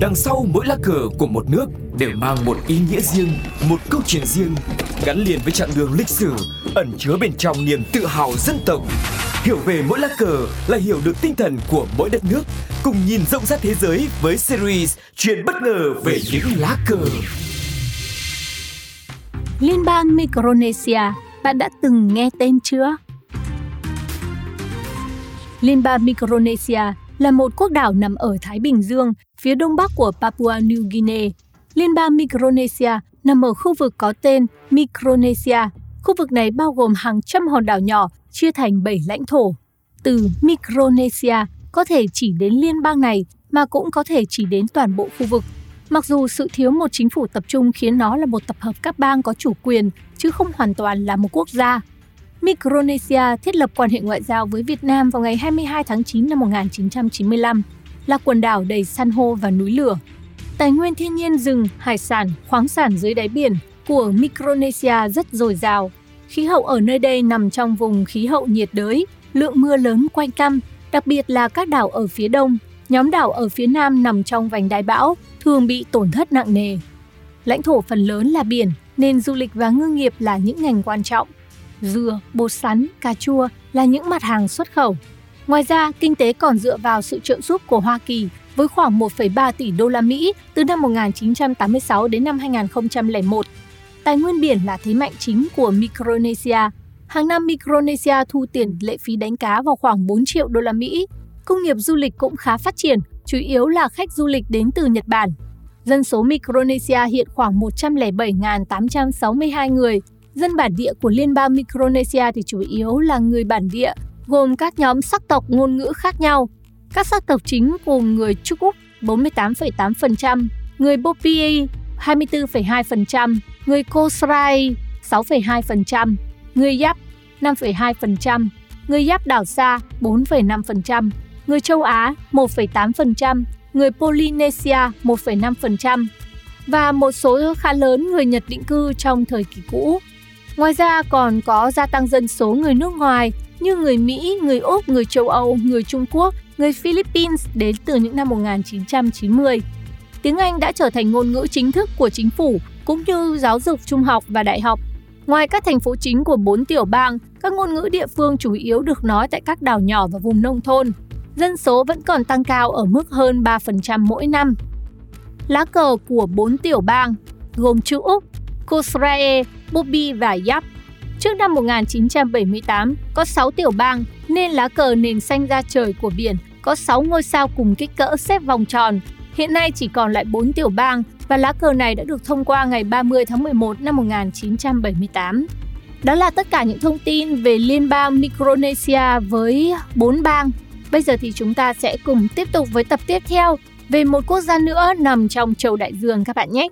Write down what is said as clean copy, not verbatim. Đằng sau mỗi lá cờ của một nước đều mang một ý nghĩa riêng, một câu chuyện riêng, gắn liền với chặng đường lịch sử, ẩn chứa bên trong niềm tự hào dân tộc. Hiểu về mỗi lá cờ là hiểu được tinh thần của mỗi đất nước, cùng nhìn rộng rãi thế giới với series Chuyện bất ngờ về những lá cờ. Liên bang Micronesia, bạn đã từng nghe tên chưa? Liên bang Micronesia là một quốc đảo nằm ở Thái Bình Dương, phía đông bắc của Papua New Guinea. Liên bang Micronesia nằm ở khu vực có tên Micronesia. Khu vực này bao gồm hàng trăm hòn đảo nhỏ chia thành 7 lãnh thổ. Từ Micronesia có thể chỉ đến liên bang này mà cũng có thể chỉ đến toàn bộ khu vực. Mặc dù sự thiếu một chính phủ tập trung khiến nó là một tập hợp các bang có chủ quyền chứ không hoàn toàn là một quốc gia. Micronesia thiết lập quan hệ ngoại giao với Việt Nam vào ngày 22 tháng 9 năm 1995, là quần đảo đầy san hô và núi lửa. Tài nguyên thiên nhiên rừng, hải sản, khoáng sản dưới đáy biển của Micronesia rất dồi dào. Khí hậu ở nơi đây nằm trong vùng khí hậu nhiệt đới, lượng mưa lớn quanh năm, đặc biệt là các đảo ở phía đông. Nhóm đảo ở phía nam nằm trong vành đai bão, thường bị tổn thất nặng nề. Lãnh thổ phần lớn là biển, nên du lịch và ngư nghiệp là những ngành quan trọng. Dừa, bột sắn, cà chua là những mặt hàng xuất khẩu. Ngoài ra, kinh tế còn dựa vào sự trợ giúp của Hoa Kỳ với khoảng 1,3 tỷ đô la Mỹ từ năm 1986 đến năm 2001. Tài nguyên biển là thế mạnh chính của Micronesia. Hàng năm Micronesia thu tiền lệ phí đánh cá vào khoảng 4 triệu đô la Mỹ. Công nghiệp du lịch cũng khá phát triển, chủ yếu là khách du lịch đến từ Nhật Bản. Dân số Micronesia hiện khoảng 107.862 người. Dân bản địa của Liên bang Micronesia thì chủ yếu là người bản địa, gồm các nhóm sắc tộc ngôn ngữ khác nhau. Các sắc tộc chính gồm người Chuuk 48,8%, người Pohnpei 24,2%, người Kosrae 6,2%, người Yap 5,2%, người Yap đảo xa 4,5%, người châu Á 1,8%, người Polynesia 1,5% và một số khá lớn người Nhật định cư trong thời kỳ cũ. Ngoài ra còn có gia tăng dân số người nước ngoài như người Mỹ, người Úc, người châu Âu, người Trung Quốc, người Philippines đến từ những năm 1990. Tiếng Anh đã trở thành ngôn ngữ chính thức của chính phủ cũng như giáo dục trung học và đại học. Ngoài các thành phố chính của 4 tiểu bang, các ngôn ngữ địa phương chủ yếu được nói tại các đảo nhỏ và vùng nông thôn. Dân số vẫn còn tăng cao ở mức hơn 3% mỗi năm. Lá cờ của 4 tiểu bang gồm Chuuk, Kosrae, Pohnpei và Yap. Trước năm 1978, có 6 tiểu bang nên lá cờ nền xanh da trời của biển có 6 ngôi sao cùng kích cỡ xếp vòng tròn. Hiện nay chỉ còn lại 4 tiểu bang và lá cờ này đã được thông qua ngày 30 tháng 11 năm 1978. Đó là tất cả những thông tin về Liên bang Micronesia với 4 bang. Bây giờ thì chúng ta sẽ cùng tiếp tục với tập tiếp theo về một quốc gia nữa nằm trong châu Đại Dương các bạn nhé!